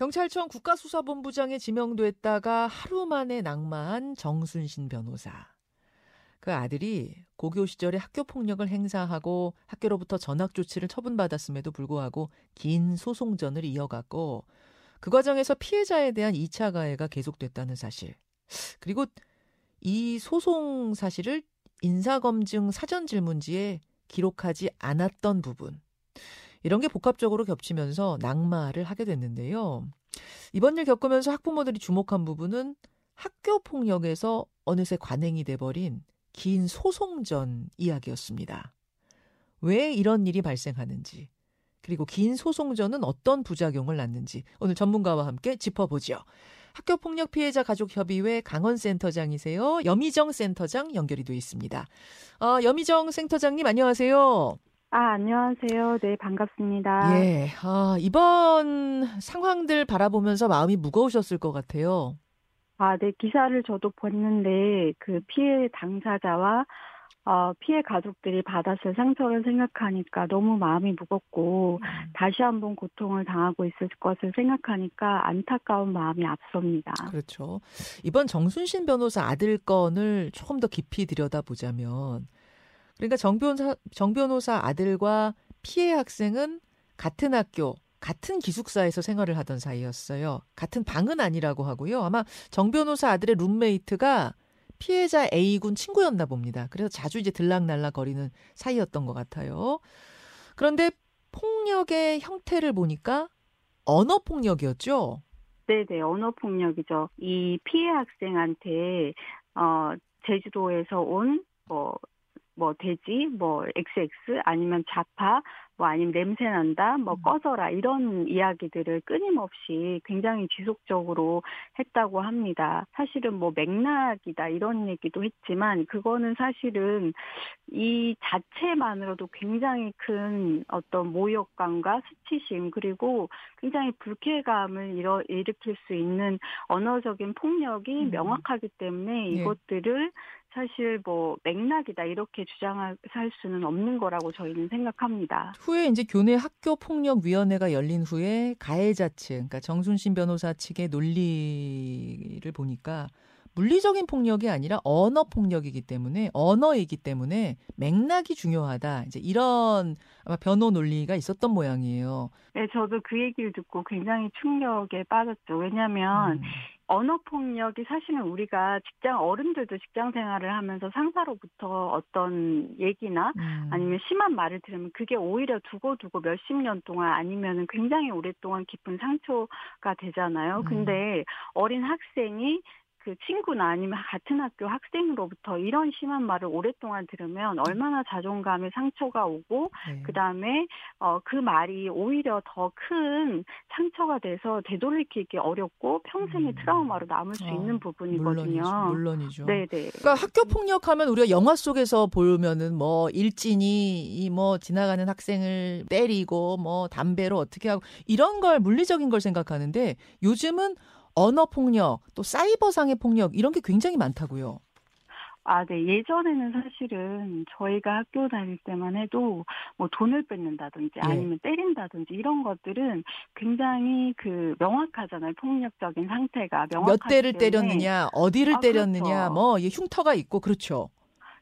경찰청 국가수사본부장에 지명됐다가 하루 만에 낙마한 정순신 변호사. 그 아들이 고교 시절에 학교폭력을 행사하고 학교로부터 전학조치를 처분받았음에도 불구하고 긴 소송전을 이어갔고 그 과정에서 피해자에 대한 2차 가해가 계속됐다는 사실. 그리고 이 소송 사실을 인사검증 사전질문지에 기록하지 않았던 부분. 이런 게 복합적으로 겹치면서 낙마를 하게 됐는데요. 이번 일 겪으면서 학부모들이 주목한 부분은 학교폭력에서 어느새 관행이 돼버린 긴 소송전 이야기였습니다. 왜 이런 일이 발생하는지 그리고 긴 소송전은 어떤 부작용을 낳는지 오늘 전문가와 함께 짚어보죠. 학교폭력 피해자 가족협의회 강원센터장이세요. 여미정 센터장 연결이 돼 있습니다. 여미정 센터장님 안녕하세요. 안녕하세요. 네, 반갑습니다. 예, 이번 상황들 바라보면서 마음이 무거우셨을 것 같아요. 네, 기사를 저도 봤는데 그 피해 당사자와 피해 가족들이 받았을 상처를 생각하니까 너무 마음이 무겁고 다시 한번 고통을 당하고 있을 것을 생각하니까 안타까운 마음이 앞섭니다. 그렇죠. 이번 정순신 변호사 아들 건을 조금 더 깊이 들여다보자면 그러니까 정 변호사 아들과 피해 학생은 같은 학교, 같은 기숙사에서 생활을 하던 사이였어요. 같은 방은 아니라고 하고요. 아마 정 변호사 아들의 룸메이트가 피해자 A군 친구였나 봅니다. 그래서 자주 이제 들락날락 거리는 사이였던 것 같아요. 그런데 폭력의 형태를 보니까 언어폭력이었죠? 네네, 언어폭력이죠. 이 피해 학생한테 제주도에서 온 돼지, XX, 아니면 자파, 아니면 냄새난다, 꺼져라, 이런 이야기들을 끊임없이 굉장히 지속적으로 했다고 합니다. 사실은 맥락이다, 이런 얘기도 했지만, 그거는 사실은 이 자체만으로도 굉장히 큰 어떤 모욕감과 수치심, 그리고 굉장히 불쾌감을 일으킬 수 있는 언어적인 폭력이 명확하기 때문에 이것들을 사실 맥락이다 이렇게 주장할 수는 없는 거라고 저희는 생각합니다. 후에 이제 교내 학교폭력위원회가 열린 후에 가해자 측, 그러니까 정순신 변호사 측의 논리를 보니까 물리적인 폭력이 아니라 언어이기 때문에 맥락이 중요하다. 이제 이런 아마 변호 논리가 있었던 모양이에요. 네, 저도 그 얘기를 듣고 굉장히 충격에 빠졌죠. 왜냐하면 언어폭력이 사실은 우리가 어른들도 직장 생활을 하면서 상사로부터 어떤 얘기나 아니면 심한 말을 들으면 그게 오히려 두고두고 몇십 년 동안 아니면은 굉장히 오랫동안 깊은 상처가 되잖아요. 근데 어린 학생이 그 친구나 아니면 같은 학교 학생으로부터 이런 심한 말을 오랫동안 들으면 얼마나 자존감에 상처가 오고 그다음에 그 말이 오히려 더 큰 상처가 돼서 되돌리기 어렵고 평생의 트라우마로 남을 수 있는 부분이거든요. 물론이죠. 네네. 그러니까 학교폭력하면 우리가 영화 속에서 보면은 일진이 지나가는 학생을 때리고 담배로 어떻게 하고 이런 걸 물리적인 걸 생각하는데 요즘은 언어폭력, 또 사이버상의 폭력 이런 게 굉장히 많다고요. 네. 예전에는 사실은 저희가 학교 다닐 때만 해도 돈을 뺏는다든지 아니면 때린다든지 이런 것들은 굉장히 명확하잖아요. 폭력적인 상태가 명확하기 몇 대를 때문에. 때렸느냐, 어디를 때렸느냐, 그렇죠. 흉터가 있고 그렇죠.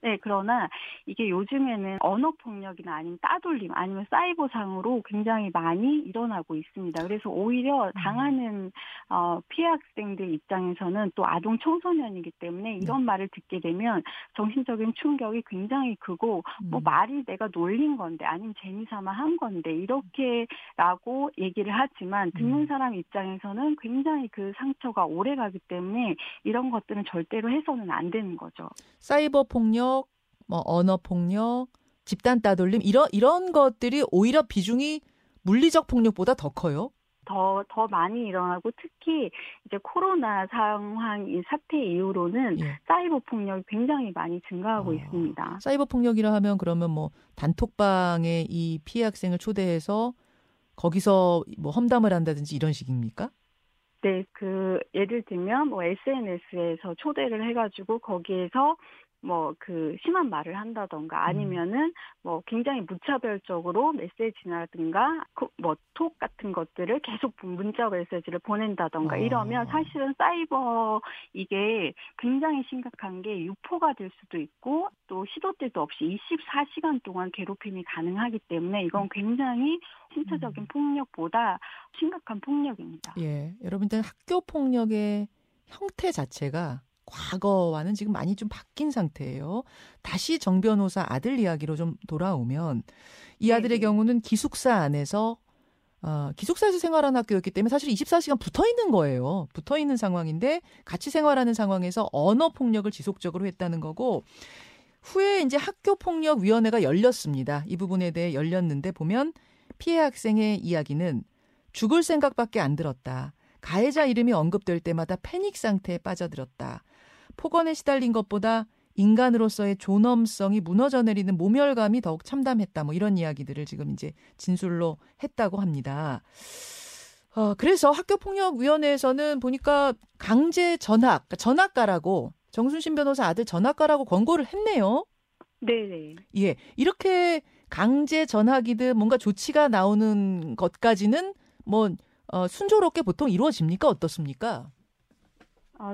네, 그러나 이게 요즘에는 언어폭력이나 아니면 따돌림 아니면 사이버상으로 굉장히 많이 일어나고 있습니다. 그래서 오히려 당하는 피해 학생들 입장에서는 또 아동 청소년이기 때문에 이런 말을 듣게 되면 정신적인 충격이 굉장히 크고 말이 내가 놀린 건데 아니면 재미삼아 한 건데 이렇게라고 얘기를 하지만 듣는 사람 입장에서는 굉장히 그 상처가 오래가기 때문에 이런 것들은 절대로 해서는 안 되는 거죠. 사이버폭력 언어폭력, 집단 따돌림 이런 것들이 오히려 비중이 물리적 폭력보다 더 커요? 더 많이 일어나고 특히 이제 코로나 사태 이후로는 사이버 폭력이 굉장히 많이 증가하고 있습니다. 사이버 폭력이라 하면 그러면 단톡방에 이 피해 학생을 초대해서 거기서 험담을 한다든지 이런 식입니까? 네, 예를 들면 SNS에서 초대를 해가지고 거기에서 뭐 그 심한 말을 한다던가 아니면은 뭐 굉장히 무차별적으로 메시지라든가 뭐 톡 같은 것들을 계속 문자 메시지를 보낸다던가 이러면 사실은 사이버 이게 굉장히 심각한 게 유포가 될 수도 있고 또 시도 때도 없이 24시간 동안 괴롭힘이 가능하기 때문에 이건 굉장히 신체적인 폭력보다 심각한 폭력입니다. 예, 여러분들 학교 폭력의 형태 자체가 과거와는 지금 많이 좀 바뀐 상태예요. 다시 정 변호사 아들 이야기로 좀 돌아오면 이 아들의 경우는 기숙사 안에서 기숙사에서 생활하는 학교였기 때문에 사실 24시간 붙어있는 거예요. 붙어있는 상황인데 같이 생활하는 상황에서 언어폭력을 지속적으로 했다는 거고 후에 이제 학교폭력위원회가 열렸습니다. 이 부분에 대해 열렸는데 보면 피해 학생의 이야기는 죽을 생각밖에 안 들었다. 가해자 이름이 언급될 때마다 패닉 상태에 빠져들었다. 폭언에 시달린 것보다 인간으로서의 존엄성이 무너져 내리는 모멸감이 더욱 참담했다. 뭐 이런 이야기들을 지금 이제 진술로 했다고 합니다. 그래서 학교폭력위원회에서는 보니까 강제 전학가라고 정순신 변호사 아들 전학가라고 권고를 했네요. 네네. 예, 이렇게 강제 전학이든 뭔가 조치가 나오는 것까지는 뭐 순조롭게 보통 이루어집니까? 어떻습니까?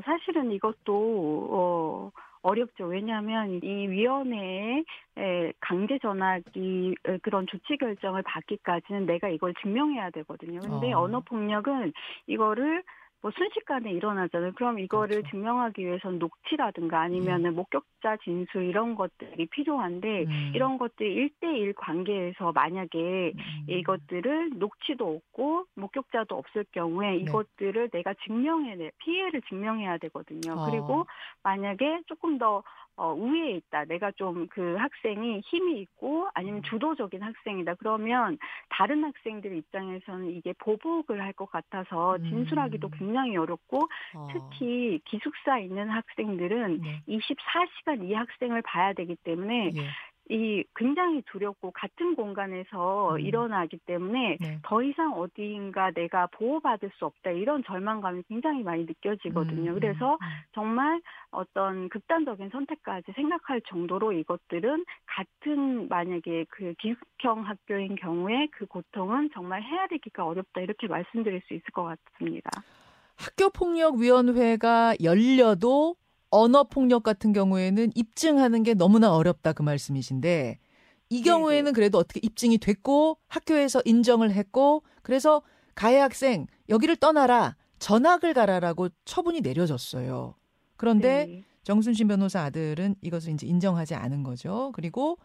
사실은 이것도 어렵죠. 왜냐하면 이 위원회의 강제 전학이 그런 조치 결정을 받기까지는 내가 이걸 증명해야 되거든요. 그런데 언어폭력은 이거를 뭐 순식간에 일어나잖아요. 그럼 이거를 그렇죠. 증명하기 위해서는 녹취라든가 아니면 목격자 진술 이런 것들이 필요한데 이런 것들이 1대1 관계에서 만약에 이것들을 녹취도 없고 목격자도 없을 경우에 이것들을 내가 피해를 증명해야 되거든요. 그리고 만약에 조금 더 우위에 있다. 내가 좀 그 학생이 힘이 있고 아니면 주도적인 학생이다. 그러면 다른 학생들 입장에서는 이게 보복을 할 것 같아서 진술하기도 굉장히 어렵고 특히 기숙사에 있는 학생들은 24시간 이 학생을 봐야 되기 때문에 이 굉장히 두렵고 같은 공간에서 일어나기 때문에 더 이상 어디인가 내가 보호받을 수 없다 이런 절망감이 굉장히 많이 느껴지거든요. 그래서 정말 어떤 극단적인 선택까지 생각할 정도로 이것들은 같은 만약에 그 기숙형 학교인 경우에 그 고통은 정말 헤아리기가 어렵다 이렇게 말씀드릴 수 있을 것 같습니다. 학교폭력위원회가 열려도 언어폭력 같은 경우에는 입증하는 게 너무나 어렵다 그 말씀이신데 이 경우에는 그래도 어떻게 입증이 됐고 학교에서 인정을 했고 그래서 가해 학생 여기를 떠나라 전학을 가라라고 처분이 내려졌어요. 그런데 정순신 변호사 아들은 이것을 이제 인정하지 않은 거죠. 그리고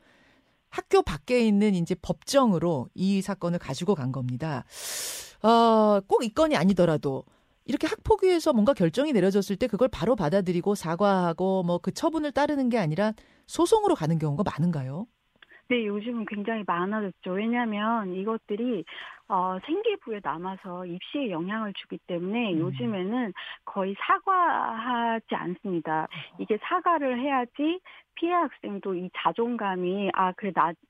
학교 밖에 있는 이제 법정으로 이 사건을 가지고 간 겁니다. 꼭 이 건이 아니더라도 이렇게 학폭위에서 뭔가 결정이 내려졌을 때 그걸 바로 받아들이고 사과하고 뭐 그 처분을 따르는 게 아니라 소송으로 가는 경우가 많은가요? 네, 요즘은 굉장히 많아졌죠. 왜냐하면 이것들이 생기부에 남아서 입시에 영향을 주기 때문에 요즘에는 거의 사과하지 않습니다. 이게 사과를 해야지 피해 학생도 이 자존감이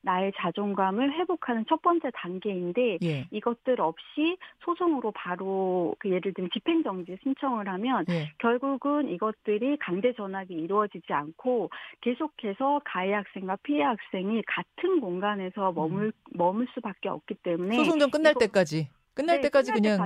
나의 자존감을 회복하는 첫 번째 단계인데 이것들 없이 소송으로 바로 그 예를 들면 집행정지 신청을 하면 결국은 이것들이 강제 전학이 이루어지지 않고 계속해서 가해 학생과 피해 학생이 같은 공간에서 머물 수밖에 없기 때문에 소송전 끝날 때까지. 끝날 때까지 그냥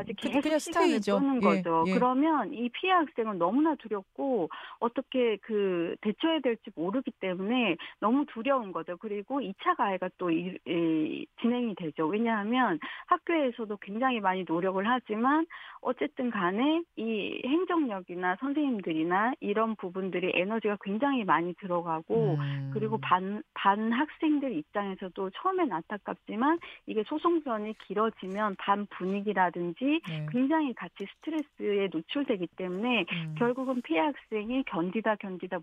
스타이죠. 거죠. 그러면 이 피해 학생은 너무나 두렵고 어떻게 그 대처해야 될지 모르기 때문에 너무 두려운 거죠. 그리고 2차 가해가 또 진행이 되죠. 왜냐하면 학교에서도 굉장히 많이 노력을 하지만 어쨌든 간에 이 행정력이나 선생님들이나 이런 부분들이 에너지가 굉장히 많이 들어가고 그리고 반 학생들 입장에서도 처음엔 안타깝지만 이게 소송전이 길어지면 반 분위기라든지 굉장히 같이 스트레스에 노출되기 때문에 결국은 피해 학생이 견디다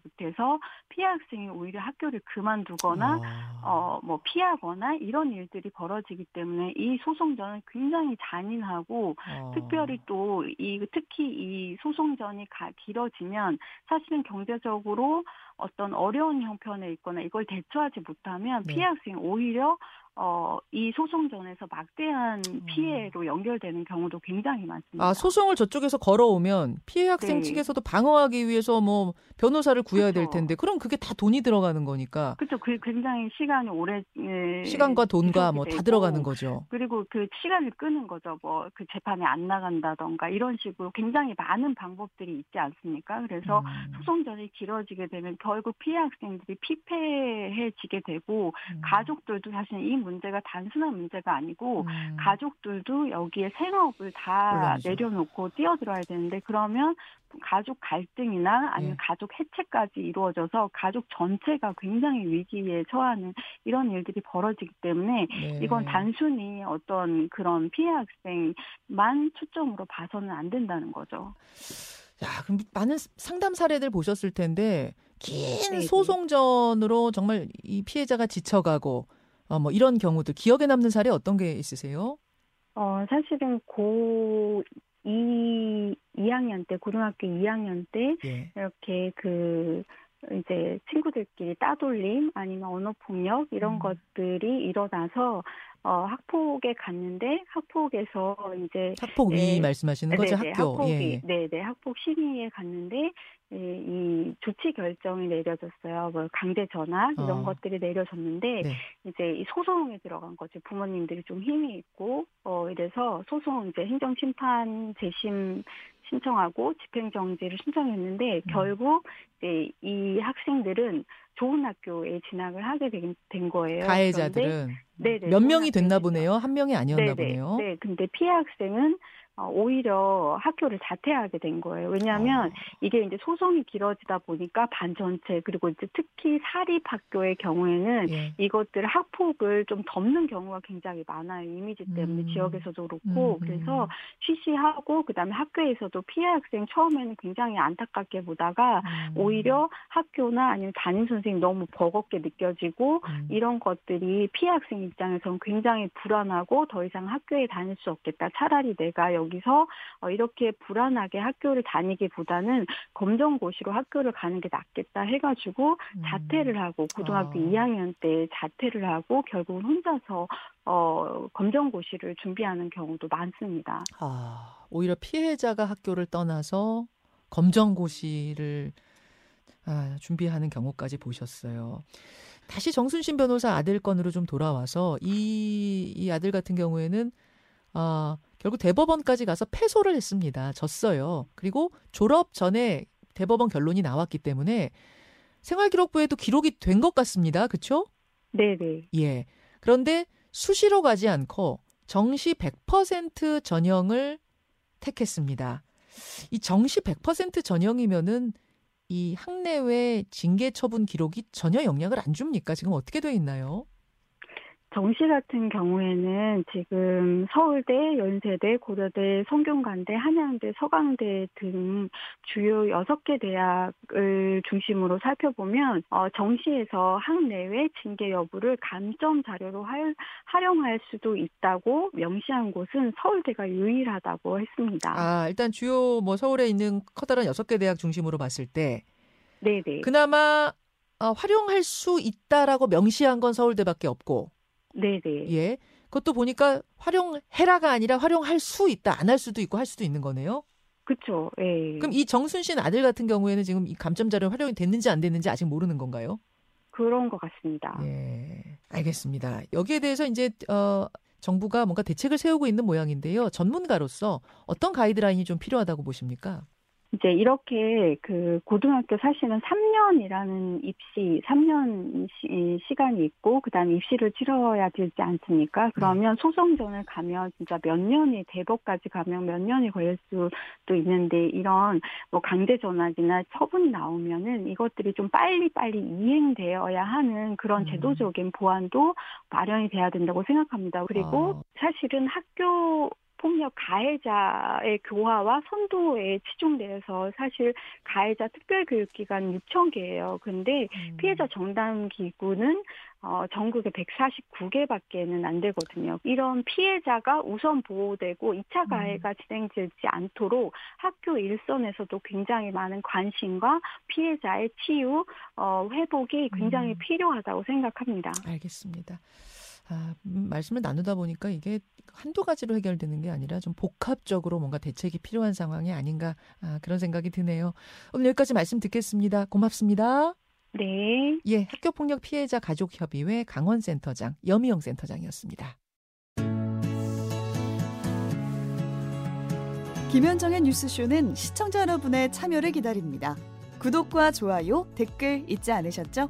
못해서 피해 학생이 오히려 학교를 그만두거나 뭐 피하거나 이런 일들이 벌어지기 때문에 이 소송전은 굉장히 잔인하고 특별히 또 특히 이 소송전이 길어지면 사실은 경제적으로 어떤 어려운 형편에 있거나 이걸 대처하지 못하면 피해 학생이 오히려 이 소송 전에서 막대한 피해로 연결되는 경우도 굉장히 많습니다. 아, 소송을 저쪽에서 걸어오면 피해 학생 측에서도 방어하기 위해서 뭐 변호사를 구해야 될 텐데 그럼 그게 다 돈이 들어가는 거니까. 그렇죠. 그 굉장히 시간이 오래 시간과 돈과 뭐 다 들어가는 거죠. 그리고 그 시간을 끄는 거죠. 뭐 그 재판에 안 나간다던가 이런 식으로 굉장히 많은 방법들이 있지 않습니까? 그래서 소송 전이 길어지게 되면 결국 피해 학생들이 피폐해지게 되고 가족들도 사실 이 문제가 단순한 문제가 아니고 가족들도 여기에 생업을 다 물론이죠. 내려놓고 뛰어들어야 되는데 그러면 가족 갈등이나 아니면 가족 해체까지 이루어져서 가족 전체가 굉장히 위기에 처하는 이런 일들이 벌어지기 때문에 이건 단순히 어떤 그런 피해 학생만 초점으로 봐서는 안 된다는 거죠. 야, 그럼 많은 상담 사례들 보셨을 텐데 긴 소송전으로 정말 이 피해자가 지쳐가고 뭐 이런 경우들 기억에 남는 사례 어떤 게 있으세요? 사실은 고등학교 2학년 때 이렇게 그 이제 친구들끼리 따돌림 아니면 언어 폭력 이런 것들이 일어나서 학폭에 갔는데 학폭에서 이제 학폭위 말씀하시는 거죠? 학폭위. 학폭 심의에 갔는데 이 조치 결정이 내려졌어요. 뭐 강제 전학 이런 것들이 내려졌는데 이제 이 소송에 들어간 거죠. 부모님들이 좀 힘이 있고 이래서 소송 이제 행정 심판 재심 신청하고 집행정지를 신청했는데 결국 이제 이 학생들은 좋은 학교에 진학을 하게 된 거예요. 가해자들은 몇 명이 됐나 보네요. 한 명이 아니었나 보네요. 네, 근데 피해 학생은 오히려 학교를 자퇴하게 된 거예요. 왜냐하면 이게 이제 소송이 길어지다 보니까 반 전체 그리고 이제 특히 사립 학교의 경우에는 이것들 학폭을 좀 덮는 경우가 굉장히 많아요. 이미지 때문에 지역에서도 그렇고 그래서 쉬쉬하고 그다음에 학교에서도 피해 학생 처음에는 굉장히 안타깝게 보다가 오히려 학교나 아니면 담임 선생님 너무 버겁게 느껴지고 이런 것들이 피해 학생 입장에서는 굉장히 불안하고 더 이상 학교에 다닐 수 없겠다. 차라리 내가 여기서 이렇게 불안하게 학교를 다니기보다는 검정고시로 학교를 가는 게 낫겠다 해가지고 자퇴를 하고 고등학교 2학년 때 자퇴를 하고 결국은 혼자서 검정고시를 준비하는 경우도 많습니다. 아, 오히려 피해자가 학교를 떠나서 검정고시를 준비하는 경우까지 보셨어요. 다시 정순신 변호사 아들 건으로 좀 돌아와서 이 아들 같은 경우에는 결국 대법원까지 가서 패소를 했습니다. 졌어요. 그리고 졸업 전에 대법원 결론이 나왔기 때문에 생활기록부에도 기록이 된 것 같습니다. 그렇죠? 네네. 예. 그런데 수시로 가지 않고 정시 100% 전형을 택했습니다. 이 정시 100% 전형이면은 이 학내외 징계 처분 기록이 전혀 영향을 안 줍니까? 지금 어떻게 돼 있나요? 정시 같은 경우에는 지금 서울대, 연세대, 고려대, 성균관대, 한양대, 서강대 등 주요 6개 대학을 중심으로 살펴보면 정시에서 학내외 징계 여부를 감점 자료로 활용할 수도 있다고 명시한 곳은 서울대가 유일하다고 했습니다. 아, 일단 주요 뭐 서울에 있는 커다란 6개 대학 중심으로 봤을 때 그나마 활용할 수 있다라고 명시한 건 서울대밖에 없고 예. 그것도 보니까 활용해라가 아니라 활용할 수 있다, 안 할 수도 있고 할 수도 있는 거네요. 그렇죠. 예. 그럼 이 정순신 아들 같은 경우에는 지금 이 감점 자료 활용이 됐는지 안 됐는지 아직 모르는 건가요? 그런 것 같습니다. 예. 알겠습니다. 여기에 대해서 이제 정부가 뭔가 대책을 세우고 있는 모양인데요. 전문가로서 어떤 가이드라인이 좀 필요하다고 보십니까? 이제 이렇게 그 고등학교 사실은 3년이라는 입시, 3년 시간이 있고 그다음에 입시를 치러야 되지 않습니까? 그러면 소송전을 가면 진짜 몇 년이 대법까지 가면 몇 년이 걸릴 수도 있는데 이런 뭐 강제 전학이나 처분이 나오면은 이것들이 좀 빨리 이행되어야 하는 그런 제도적인 보완도 마련이 돼야 된다고 생각합니다. 그리고 사실은 학교 폭력 가해자의 교화와 선도에 치중돼서 사실 가해자 특별교육기관 6,000개예요. 그런데 피해자 정당기구는 전국에 149개밖에는 안 되거든요. 이런 피해자가 우선 보호되고 2차 가해가 진행되지 않도록 학교 일선에서도 굉장히 많은 관심과 피해자의 치유, 회복이 굉장히 필요하다고 생각합니다. 알겠습니다. 말씀을 나누다 보니까 이게 한두 가지로 해결되는 게 아니라 좀 복합적으로 뭔가 대책이 필요한 상황이 아닌가 그런 생각이 드네요. 오늘 여기까지 말씀 듣겠습니다. 고맙습니다. 네. 예, 학교폭력 피해자 가족협의회 강원센터장 여미영 센터장이었습니다. 김현정의 뉴스쇼는 시청자 여러분의 참여를 기다립니다. 구독과 좋아요, 댓글 잊지 않으셨죠?